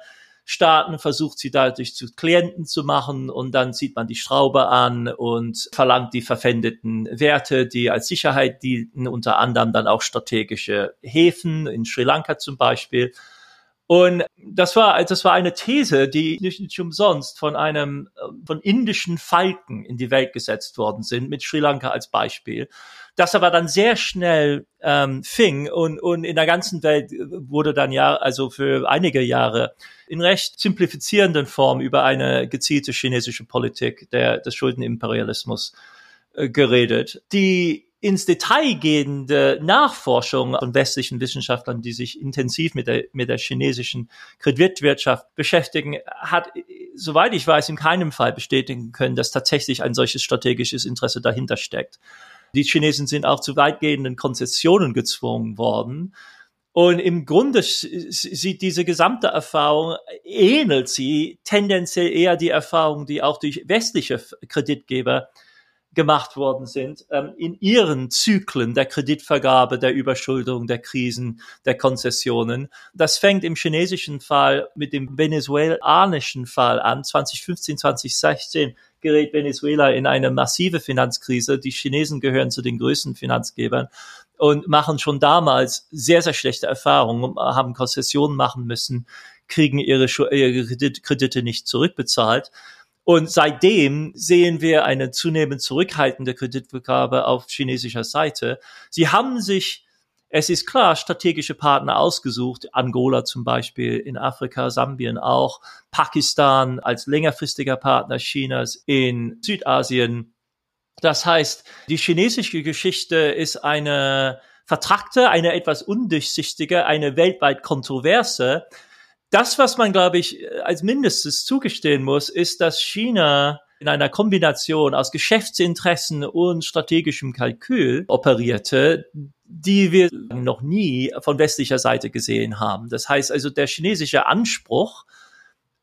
Staaten, versucht sie dadurch zu Klienten zu machen und dann zieht man die Schraube an und verlangt die verpfändeten Werte, die als Sicherheit dienten, unter anderem dann auch strategische Häfen in Sri Lanka zum Beispiel. Und das war eine These, die nicht umsonst von indischen Falken in die Welt gesetzt worden sind, mit Sri Lanka als Beispiel. Das aber dann sehr schnell fing und in der ganzen Welt wurde dann für einige Jahre in recht simplifizierenden Form über eine gezielte chinesische Politik des Schuldenimperialismus geredet. Die ins Detail gehende Nachforschung von westlichen Wissenschaftlern, die sich intensiv mit der chinesischen Kreditwirtschaft beschäftigen, hat, soweit ich weiß, in keinem Fall bestätigen können, dass tatsächlich ein solches strategisches Interesse dahinter steckt. Die Chinesen sind auch zu weitgehenden Konzessionen gezwungen worden. Und im Grunde sieht diese gesamte Erfahrung, ähnelt sie tendenziell eher die Erfahrung, die auch durch westliche Kreditgeber gemacht worden sind, in ihren Zyklen der Kreditvergabe, der Überschuldung, der Krisen, der Konzessionen. Das fängt im chinesischen Fall mit dem venezolanischen Fall an. 2015, 2016 gerät Venezuela in eine massive Finanzkrise. Die Chinesen gehören zu den größten Finanzgebern und machen schon damals sehr, sehr schlechte Erfahrungen, haben Konzessionen machen müssen, kriegen ihre Kredite nicht zurückbezahlt. Und seitdem sehen wir eine zunehmend zurückhaltende Kreditvergabe auf chinesischer Seite. Sie haben sich, es ist klar, strategische Partner ausgesucht, Angola zum Beispiel, in Afrika, Sambien auch, Pakistan als längerfristiger Partner Chinas in Südasien. Das heißt, die chinesische Geschichte ist eine vertrackte, eine etwas undurchsichtige, eine weltweit kontroverse. Das, was man, glaube ich, als Mindestes zugestehen muss, ist, dass China in einer Kombination aus Geschäftsinteressen und strategischem Kalkül operierte, die wir noch nie von westlicher Seite gesehen haben. Das heißt also, der chinesische Anspruch,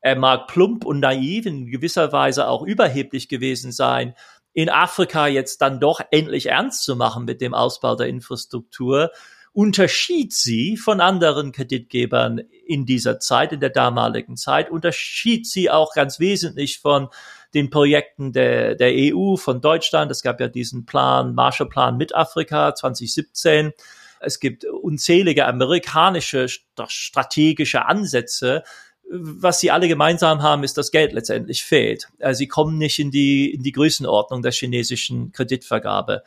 er mag plump und naiv, in gewisser Weise auch überheblich gewesen sein, in Afrika jetzt dann doch endlich ernst zu machen mit dem Ausbau der Infrastruktur, unterschied sie von anderen Kreditgebern in dieser Zeit, in der damaligen Zeit, unterschied sie auch ganz wesentlich von den Projekten der EU, von Deutschland. Es gab ja diesen Plan, Marshallplan mit Afrika 2017. Es gibt unzählige amerikanische strategische Ansätze. Was sie alle gemeinsam haben, ist, dass Geld letztendlich fehlt. Also sie kommen nicht in die Größenordnung der chinesischen Kreditvergabe,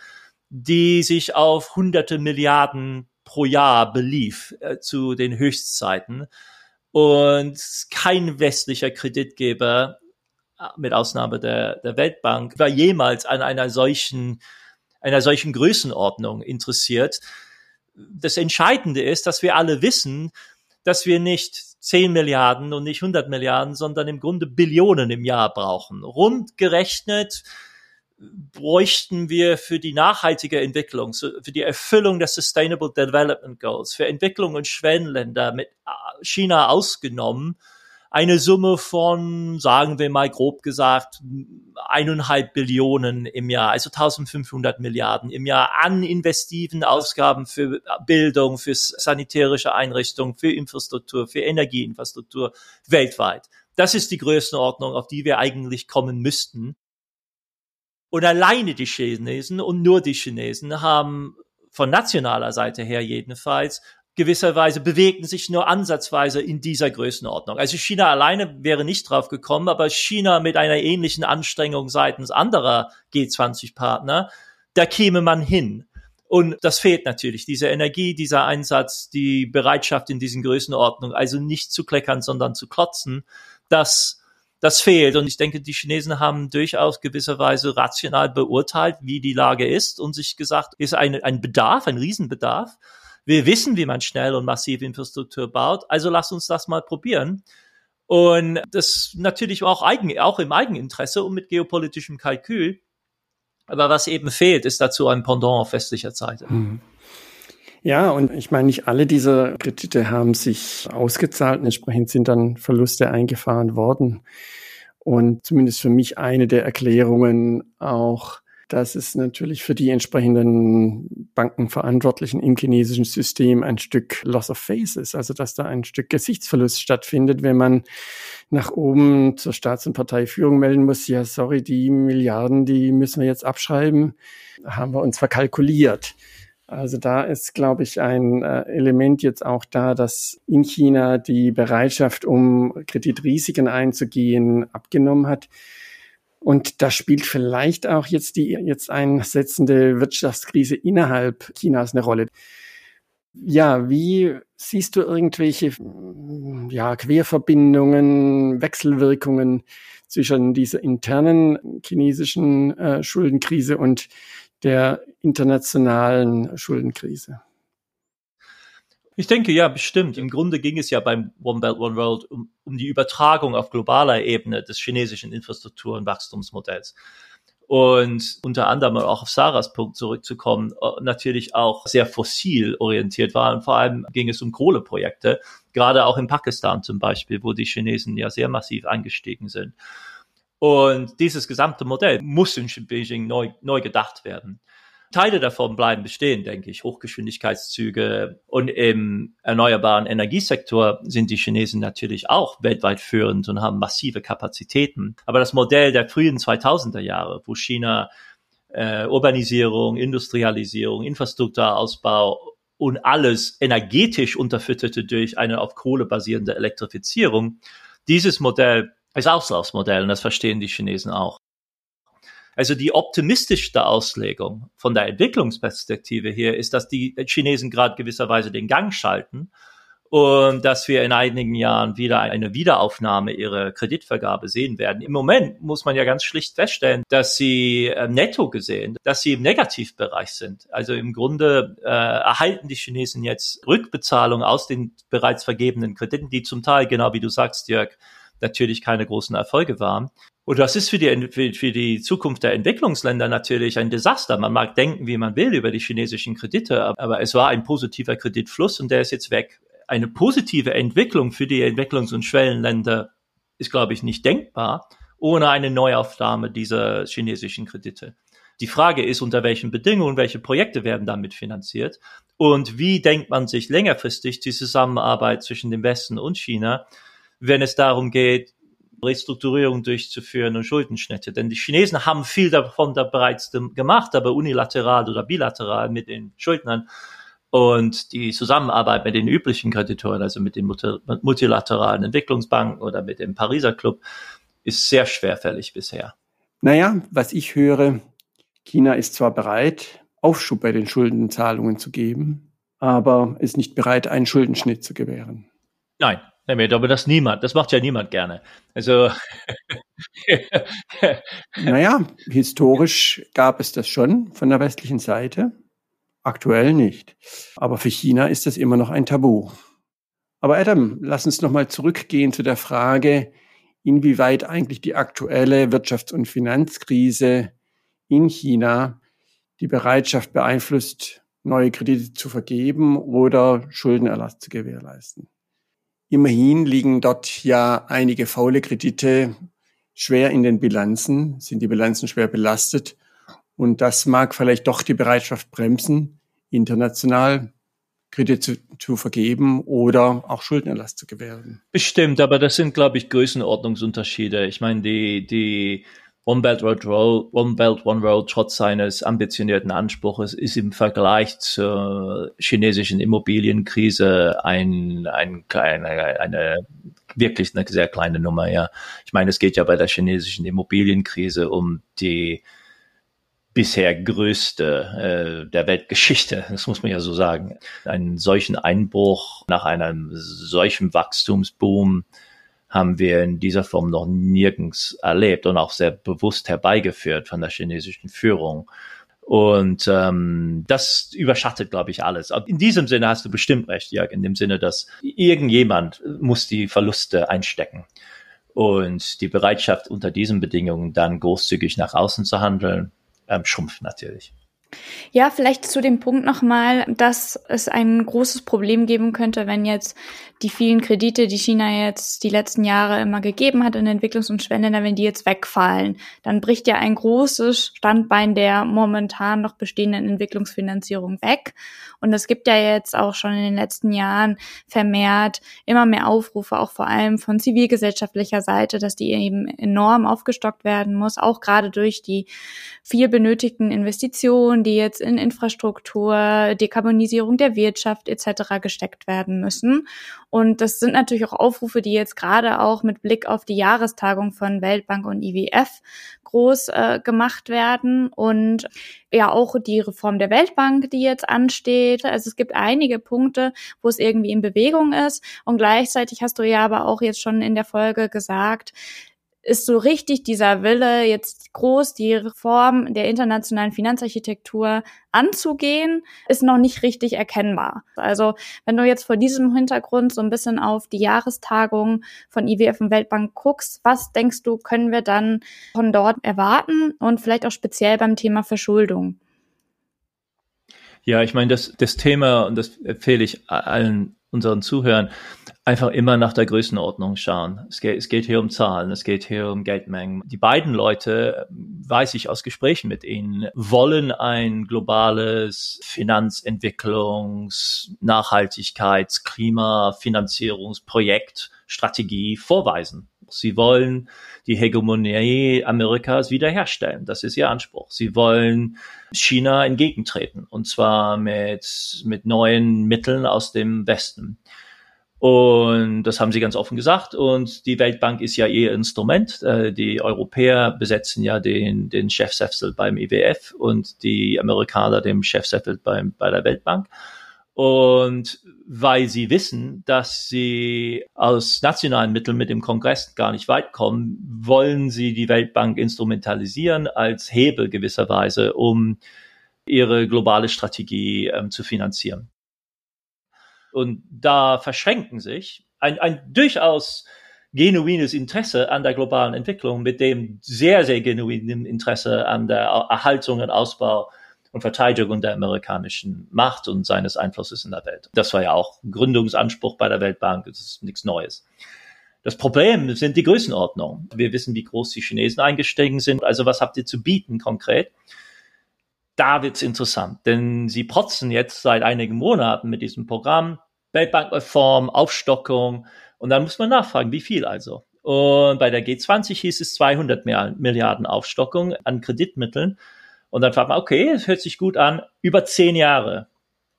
die sich auf hunderte Milliarden pro Jahr belief zu den Höchstzeiten. Und kein westlicher Kreditgeber, mit Ausnahme der Weltbank, war jemals an einer solchen Größenordnung interessiert. Das Entscheidende ist, dass wir alle wissen, dass wir nicht 10 Milliarden und nicht 100 Milliarden, sondern im Grunde Billionen im Jahr brauchen. Rund gerechnet bräuchten wir für die nachhaltige Entwicklung, für die Erfüllung der Sustainable Development Goals, für Entwicklung und Schwellenländer mit China ausgenommen, eine Summe von, sagen wir mal grob gesagt, 1,5 Billionen im Jahr, also 1500 Milliarden im Jahr an investiven Ausgaben für Bildung, für sanitärische Einrichtungen, für Infrastruktur, für Energieinfrastruktur weltweit. Das ist die Größenordnung, auf die wir eigentlich kommen müssten. Und alleine die Chinesen und nur die Chinesen haben von nationaler Seite her jedenfalls gewisserweise bewegten sich nur ansatzweise in dieser Größenordnung. Also China alleine wäre nicht drauf gekommen, aber China mit einer ähnlichen Anstrengung seitens anderer G20-Partner, da käme man hin. Und das fehlt natürlich, diese Energie, dieser Einsatz, die Bereitschaft in diesen Größenordnungen, also nicht zu kleckern, sondern zu klotzen, das fehlt. Und ich denke, die Chinesen haben durchaus gewisserweise rational beurteilt, wie die Lage ist und sich gesagt, ist ein Bedarf, ein Riesenbedarf. Wir wissen, wie man schnell und massiv Infrastruktur baut, also lasst uns das mal probieren. Und das natürlich auch im Eigeninteresse und mit geopolitischem Kalkül. Aber was eben fehlt, ist dazu ein Pendant auf westlicher Seite. Mhm. Ja, und ich meine, nicht alle dieser Kredite haben sich ausgezahlt. Entsprechend sind dann Verluste eingefahren worden. Und zumindest für mich eine der Erklärungen auch, dass es natürlich für die entsprechenden Bankenverantwortlichen im chinesischen System ein Stück Loss of Face ist, also dass da ein Stück Gesichtsverlust stattfindet, wenn man nach oben zur Staats- und Parteiführung melden muss, ja sorry, die Milliarden, die müssen wir jetzt abschreiben, haben wir uns verkalkuliert. Also da ist, glaube ich, ein Element jetzt auch da, dass in China die Bereitschaft, um Kreditrisiken einzugehen, abgenommen hat. Und da spielt vielleicht auch jetzt die jetzt einsetzende Wirtschaftskrise innerhalb Chinas eine Rolle. Ja, wie siehst du irgendwelche Querverbindungen, Wechselwirkungen zwischen dieser internen chinesischen Schuldenkrise und der internationalen Schuldenkrise? Ich denke, ja, bestimmt. Im Grunde ging es ja beim One Belt, One Road um die Übertragung auf globaler Ebene des chinesischen Infrastruktur- und Wachstumsmodells. Und unter anderem auch auf Sarahs Punkt zurückzukommen, natürlich auch sehr fossil orientiert war. Und vor allem ging es um Kohleprojekte, gerade auch in Pakistan zum Beispiel, wo die Chinesen ja sehr massiv angestiegen sind. Und dieses gesamte Modell muss in Beijing neu gedacht werden. Teile davon bleiben bestehen, denke ich. Hochgeschwindigkeitszüge und im erneuerbaren Energiesektor sind die Chinesen natürlich auch weltweit führend und haben massive Kapazitäten. Aber das Modell der frühen 2000er Jahre, wo China Urbanisierung, Industrialisierung, Infrastrukturausbau und alles energetisch unterfütterte durch eine auf Kohle basierende Elektrifizierung, dieses Modell ist Auslaufsmodell und das verstehen die Chinesen auch. Also die optimistischste Auslegung von der Entwicklungsperspektive hier ist, dass die Chinesen gerade gewisserweise den Gang schalten und dass wir in einigen Jahren wieder eine Wiederaufnahme ihrer Kreditvergabe sehen werden. Im Moment muss man ja ganz schlicht feststellen, dass sie netto gesehen, dass sie im Negativbereich sind. Also im Grunde erhalten die Chinesen jetzt Rückbezahlung aus den bereits vergebenen Krediten, die zum Teil, genau wie du sagst, Jörg, natürlich keine großen Erfolge waren. Und das ist für die Zukunft der Entwicklungsländer natürlich ein Desaster. Man mag denken, wie man will über die chinesischen Kredite, aber es war ein positiver Kreditfluss und der ist jetzt weg. Eine positive Entwicklung für die Entwicklungs- und Schwellenländer ist, glaube ich, nicht denkbar, ohne eine Neuaufnahme dieser chinesischen Kredite. Die Frage ist, unter welchen Bedingungen, welche Projekte werden damit finanziert und wie denkt man sich längerfristig die Zusammenarbeit zwischen dem Westen und China, wenn es darum geht, Restrukturierung durchzuführen und Schuldenschnitte. Denn die Chinesen haben viel davon da bereits gemacht, aber unilateral oder bilateral mit den Schuldnern. Und die Zusammenarbeit mit den üblichen Kreditoren, also mit den multilateralen Entwicklungsbanken oder mit dem Pariser Club, ist sehr schwerfällig bisher. Naja, was ich höre, China ist zwar bereit, Aufschub bei den Schuldenzahlungen zu geben, aber ist nicht bereit, einen Schuldenschnitt zu gewähren. Nein. Aber das macht ja niemand gerne. Also naja, historisch gab es das schon von der westlichen Seite, aktuell nicht. Aber für China ist das immer noch ein Tabu. Aber Adam, lass uns nochmal zurückgehen zu der Frage, inwieweit eigentlich die aktuelle Wirtschafts- und Finanzkrise in China die Bereitschaft beeinflusst, neue Kredite zu vergeben oder Schuldenerlass zu gewährleisten. Immerhin liegen dort ja einige faule Kredite schwer in den Bilanzen, sind die Bilanzen schwer belastet. Und das mag vielleicht doch die Bereitschaft bremsen, international Kredite zu vergeben oder auch Schuldenerlass zu gewähren. Bestimmt, aber das sind, glaube ich, Größenordnungsunterschiede. Ich meine, die One Belt, One Road, trotz seines ambitionierten Anspruches, ist im Vergleich zur chinesischen Immobilienkrise wirklich eine sehr kleine Nummer, ja. Ich meine, es geht ja bei der chinesischen Immobilienkrise um die bisher größte der Weltgeschichte, das muss man ja so sagen. Einen solchen Einbruch nach einem solchen Wachstumsboom haben wir in dieser Form noch nirgends erlebt und auch sehr bewusst herbeigeführt von der chinesischen Führung. Und das überschattet, glaube ich, alles. Aber in diesem Sinne hast du bestimmt recht, Jörg, in dem Sinne, dass irgendjemand muss die Verluste einstecken. Und die Bereitschaft, unter diesen Bedingungen dann großzügig nach außen zu handeln, schrumpft natürlich. Ja, vielleicht zu dem Punkt nochmal, dass es ein großes Problem geben könnte, wenn jetzt die vielen Kredite, die China jetzt die letzten Jahre immer gegeben hat in Entwicklungs- und Schwellenländern, wenn die jetzt wegfallen, dann bricht ja ein großes Standbein der momentan noch bestehenden Entwicklungsfinanzierung weg. Und es gibt ja jetzt auch schon in den letzten Jahren vermehrt immer mehr Aufrufe, auch vor allem von zivilgesellschaftlicher Seite, dass die eben enorm aufgestockt werden muss, auch gerade durch die viel benötigten Investitionen, Investitionen, die jetzt in Infrastruktur, Dekarbonisierung der Wirtschaft etc. gesteckt werden müssen. Und das sind natürlich auch Aufrufe, die jetzt gerade auch mit Blick auf die Jahrestagung von Weltbank und IWF groß gemacht werden und ja auch die Reform der Weltbank, die jetzt ansteht. Also es gibt einige Punkte, wo es irgendwie in Bewegung ist und gleichzeitig hast du ja aber auch jetzt schon in der Folge gesagt, ist so richtig dieser Wille jetzt groß, die Reform der internationalen Finanzarchitektur anzugehen, ist noch nicht richtig erkennbar. Also wenn du jetzt vor diesem Hintergrund so ein bisschen auf die Jahrestagung von IWF und Weltbank guckst, was denkst du, können wir dann von dort erwarten und vielleicht auch speziell beim Thema Verschuldung? Ja, ich meine, das Thema, und das empfehle ich allen unseren Zuhörern, einfach immer nach der Größenordnung schauen. Es geht hier um Zahlen, es geht hier um Geldmengen. Die beiden Leute, weiß ich aus Gesprächen mit ihnen, wollen ein globales Finanzentwicklungs-, Nachhaltigkeits-, Klima-, Finanzierungsprojekt, Strategie vorweisen. Sie wollen die Hegemonie Amerikas wiederherstellen. Das ist ihr Anspruch. Sie wollen China entgegentreten, und zwar mit neuen Mitteln aus dem Westen. Und das haben sie ganz offen gesagt. Und die Weltbank ist ja ihr Instrument. Die Europäer besetzen ja den Chefsessel beim IWF und die Amerikaner den Chefsessel bei der Weltbank. Und weil sie wissen, dass sie aus nationalen Mitteln mit dem Kongress gar nicht weit kommen, wollen sie die Weltbank instrumentalisieren als Hebel gewisserweise, um ihre globale Strategie zu finanzieren. Und da verschränken sich ein durchaus genuines Interesse an der globalen Entwicklung mit dem sehr, sehr genuinen Interesse an der Erhaltung und Ausbau und Verteidigung der amerikanischen Macht und seines Einflusses in der Welt. Das war ja auch Gründungsanspruch bei der Weltbank, das ist nichts Neues. Das Problem sind die Größenordnungen. Wir wissen, wie groß die Chinesen eingestiegen sind. Also was habt ihr zu bieten konkret? Da wird's interessant, denn sie protzen jetzt seit einigen Monaten mit diesem Programm, Weltbankreform, Aufstockung, und dann muss man nachfragen, wie viel also. Und bei der G20 hieß es 200 Milliarden Aufstockung an Kreditmitteln, und dann fragt man, okay, es hört sich gut an, über 10 Jahre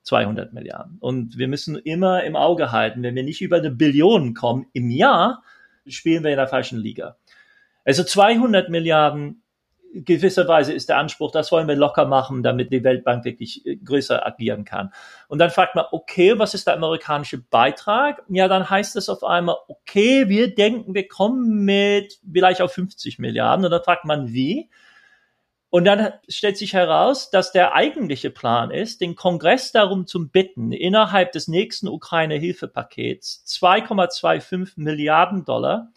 200 Milliarden. Und wir müssen immer im Auge halten, wenn wir nicht über 1 Billion kommen im Jahr, spielen wir in der falschen Liga. Also 200 Milliarden gewisserweise ist der Anspruch, das wollen wir locker machen, damit die Weltbank wirklich größer agieren kann. Und dann fragt man, okay, was ist der amerikanische Beitrag? Ja, dann heißt es auf einmal, okay, wir denken, wir kommen mit vielleicht auf 50 Milliarden. Und dann fragt man, wie? Und dann stellt sich heraus, dass der eigentliche Plan ist, den Kongress darum zu bitten, innerhalb des nächsten Ukraine-Hilfepakets 2,25 Milliarden Dollar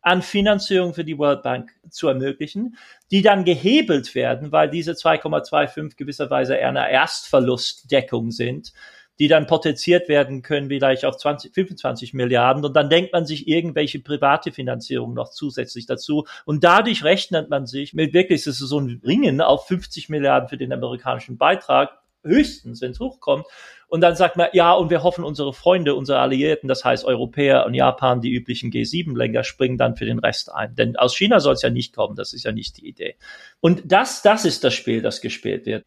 an Finanzierung für die World Bank zu ermöglichen, die dann gehebelt werden, weil diese 2,25 gewisserweise eher eine Erstverlustdeckung sind, die dann potenziert werden können, vielleicht auf 25 Milliarden. Und dann denkt man sich irgendwelche private Finanzierung noch zusätzlich dazu. Und dadurch rechnet man sich mit wirklich, das ist so ein Ringen auf 50 Milliarden für den amerikanischen Beitrag, höchstens, wenn es hochkommt. Und dann sagt man, ja, und wir hoffen, unsere Freunde, unsere Alliierten, das heißt Europäer und Japan, die üblichen G7-Länder, springen dann für den Rest ein. Denn aus China soll es ja nicht kommen, das ist ja nicht die Idee. Und das ist das Spiel, das gespielt wird.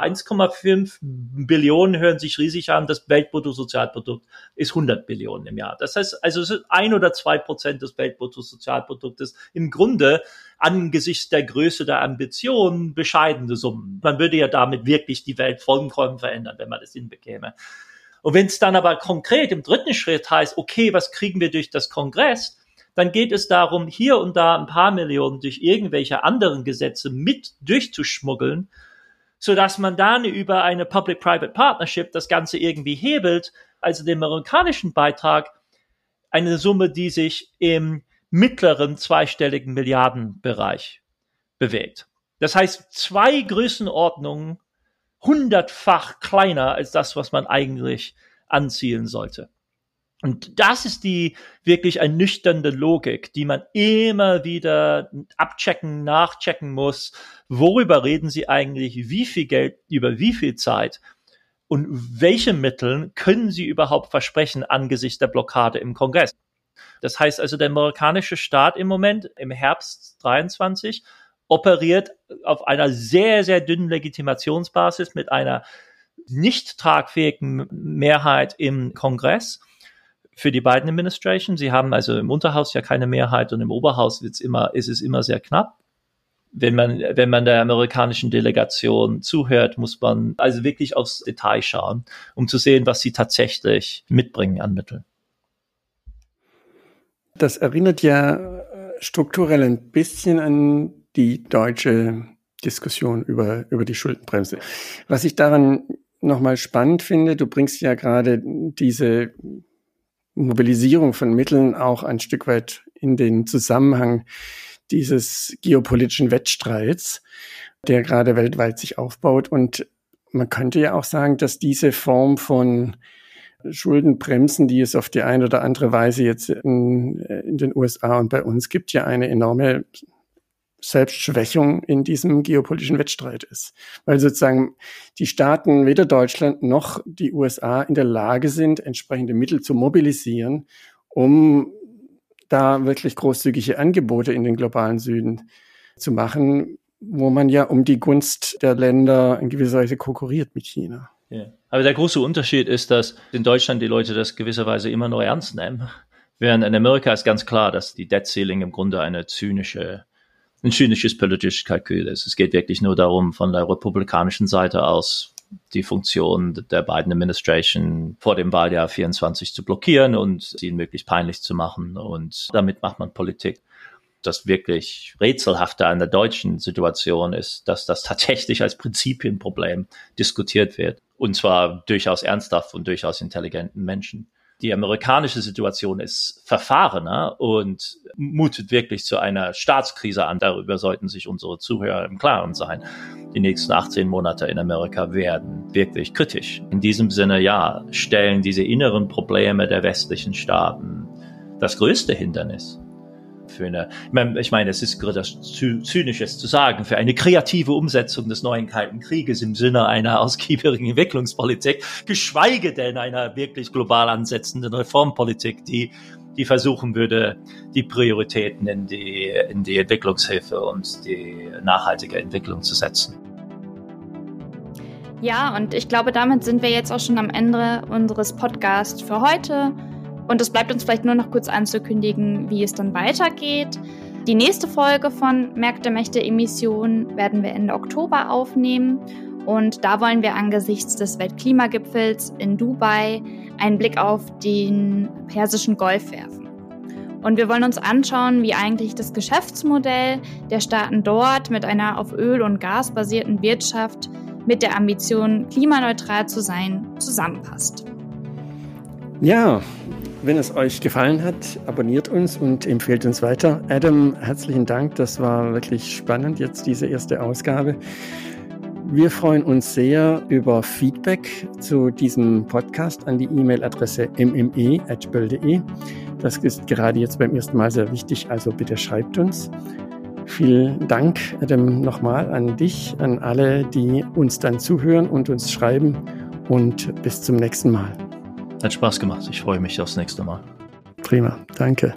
1,5 Billionen hören sich riesig an, das Weltbruttosozialprodukt ist 100 Billionen im Jahr. Das heißt, also es ist 1 oder 2% des Weltbruttosozialproduktes im Grunde angesichts der Größe der Ambitionen bescheidene Summen. Man würde ja damit wirklich die Welt vollkommen verändern, wenn man das hinbekäme. Und wenn es dann aber konkret im dritten Schritt heißt, okay, was kriegen wir durch das Kongress? Dann geht es darum, hier und da ein paar Millionen durch irgendwelche anderen Gesetze mit durchzuschmuggeln, sodass man dann über eine Public-Private Partnership das Ganze irgendwie hebelt, also den amerikanischen Beitrag, eine Summe, die sich im mittleren zweistelligen Milliardenbereich bewegt. Das heißt, 2 Größenordnungen 100-fach kleiner als das, was man eigentlich anzielen sollte. Und das ist die wirklich ernüchternde Logik, die man immer wieder abchecken, nachchecken muss. Worüber reden Sie eigentlich? Wie viel Geld über wie viel Zeit? Und welche Mittel können Sie überhaupt versprechen angesichts der Blockade im Kongress? Das heißt also, der amerikanische Staat im Moment im Herbst 23 operiert auf einer sehr, sehr dünnen Legitimationsbasis mit einer nicht tragfähigen Mehrheit im Kongress für die Biden Administration. Sie haben also im Unterhaus ja keine Mehrheit und im Oberhaus ist es immer sehr knapp. Wenn man der amerikanischen Delegation zuhört, muss man also wirklich aufs Detail schauen, um zu sehen, was sie tatsächlich mitbringen an Mitteln. Das erinnert ja strukturell ein bisschen an die deutsche Diskussion über die Schuldenbremse. Was ich daran nochmal spannend finde, du bringst ja gerade diese Mobilisierung von Mitteln auch ein Stück weit in den Zusammenhang dieses geopolitischen Wettstreits, der gerade weltweit sich aufbaut. Und man könnte ja auch sagen, dass diese Form von Schuldenbremsen, die es auf die eine oder andere Weise jetzt in den USA und bei uns gibt, ja eine enorme Selbstschwächung in diesem geopolitischen Wettstreit ist. Weil sozusagen die Staaten, weder Deutschland noch die USA, in der Lage sind, entsprechende Mittel zu mobilisieren, um da wirklich großzügige Angebote in den globalen Süden zu machen, wo man ja um die Gunst der Länder in gewisser Weise konkurriert mit China. Ja. Aber der große Unterschied ist, dass in Deutschland die Leute das gewisserweise immer noch ernst nehmen. Während in Amerika ist ganz klar, dass die Debt Ceiling im Grunde ein zynisches politisches Kalkül ist. Es geht wirklich nur darum, von der republikanischen Seite aus die Funktion der Biden Administration vor dem Wahljahr 24 zu blockieren und sie möglichst peinlich zu machen. Und damit macht man Politik. Das wirklich Rätselhafte an der deutschen Situation ist, dass das tatsächlich als Prinzipienproblem diskutiert wird. Und zwar durchaus ernsthaft von durchaus intelligenten Menschen. Die amerikanische Situation ist verfahrener und mutet wirklich zu einer Staatskrise an. Darüber sollten sich unsere Zuhörer im Klaren sein. Die nächsten 18 Monate in Amerika werden wirklich kritisch. In diesem Sinne, ja, stellen diese inneren Probleme der westlichen Staaten das größte Hindernis für eine, ich meine, es ist gerade Zynisches zu sagen, für eine kreative Umsetzung des neuen Kalten Krieges im Sinne einer ausgiebigen Entwicklungspolitik, geschweige denn einer wirklich global ansetzenden Reformpolitik, die versuchen würde, die Prioritäten in die Entwicklungshilfe und die nachhaltige Entwicklung zu setzen. Ja, und ich glaube, damit sind wir jetzt auch schon am Ende unseres Podcasts für heute. Und es bleibt uns vielleicht nur noch kurz anzukündigen, wie es dann weitergeht. Die nächste Folge von Märkte, Mächte, Emissionen werden wir Ende Oktober aufnehmen. Und da wollen wir angesichts des Weltklimagipfels in Dubai einen Blick auf den Persischen Golf werfen. Und wir wollen uns anschauen, wie eigentlich das Geschäftsmodell der Staaten dort mit einer auf Öl und Gas basierten Wirtschaft mit der Ambition, klimaneutral zu sein, zusammenpasst. Ja, wenn es euch gefallen hat, abonniert uns und empfehlt uns weiter. Adam, herzlichen Dank. Das war wirklich spannend, jetzt diese erste Ausgabe. Wir freuen uns sehr über Feedback zu diesem Podcast an die E-Mail-Adresse mme@böll.de. Das ist gerade jetzt beim ersten Mal sehr wichtig, also bitte schreibt uns. Vielen Dank, Adam, nochmal an dich, an alle, die uns dann zuhören und uns schreiben. Und bis zum nächsten Mal. Hat Spaß gemacht. Ich freue mich aufs nächste Mal. Prima, danke.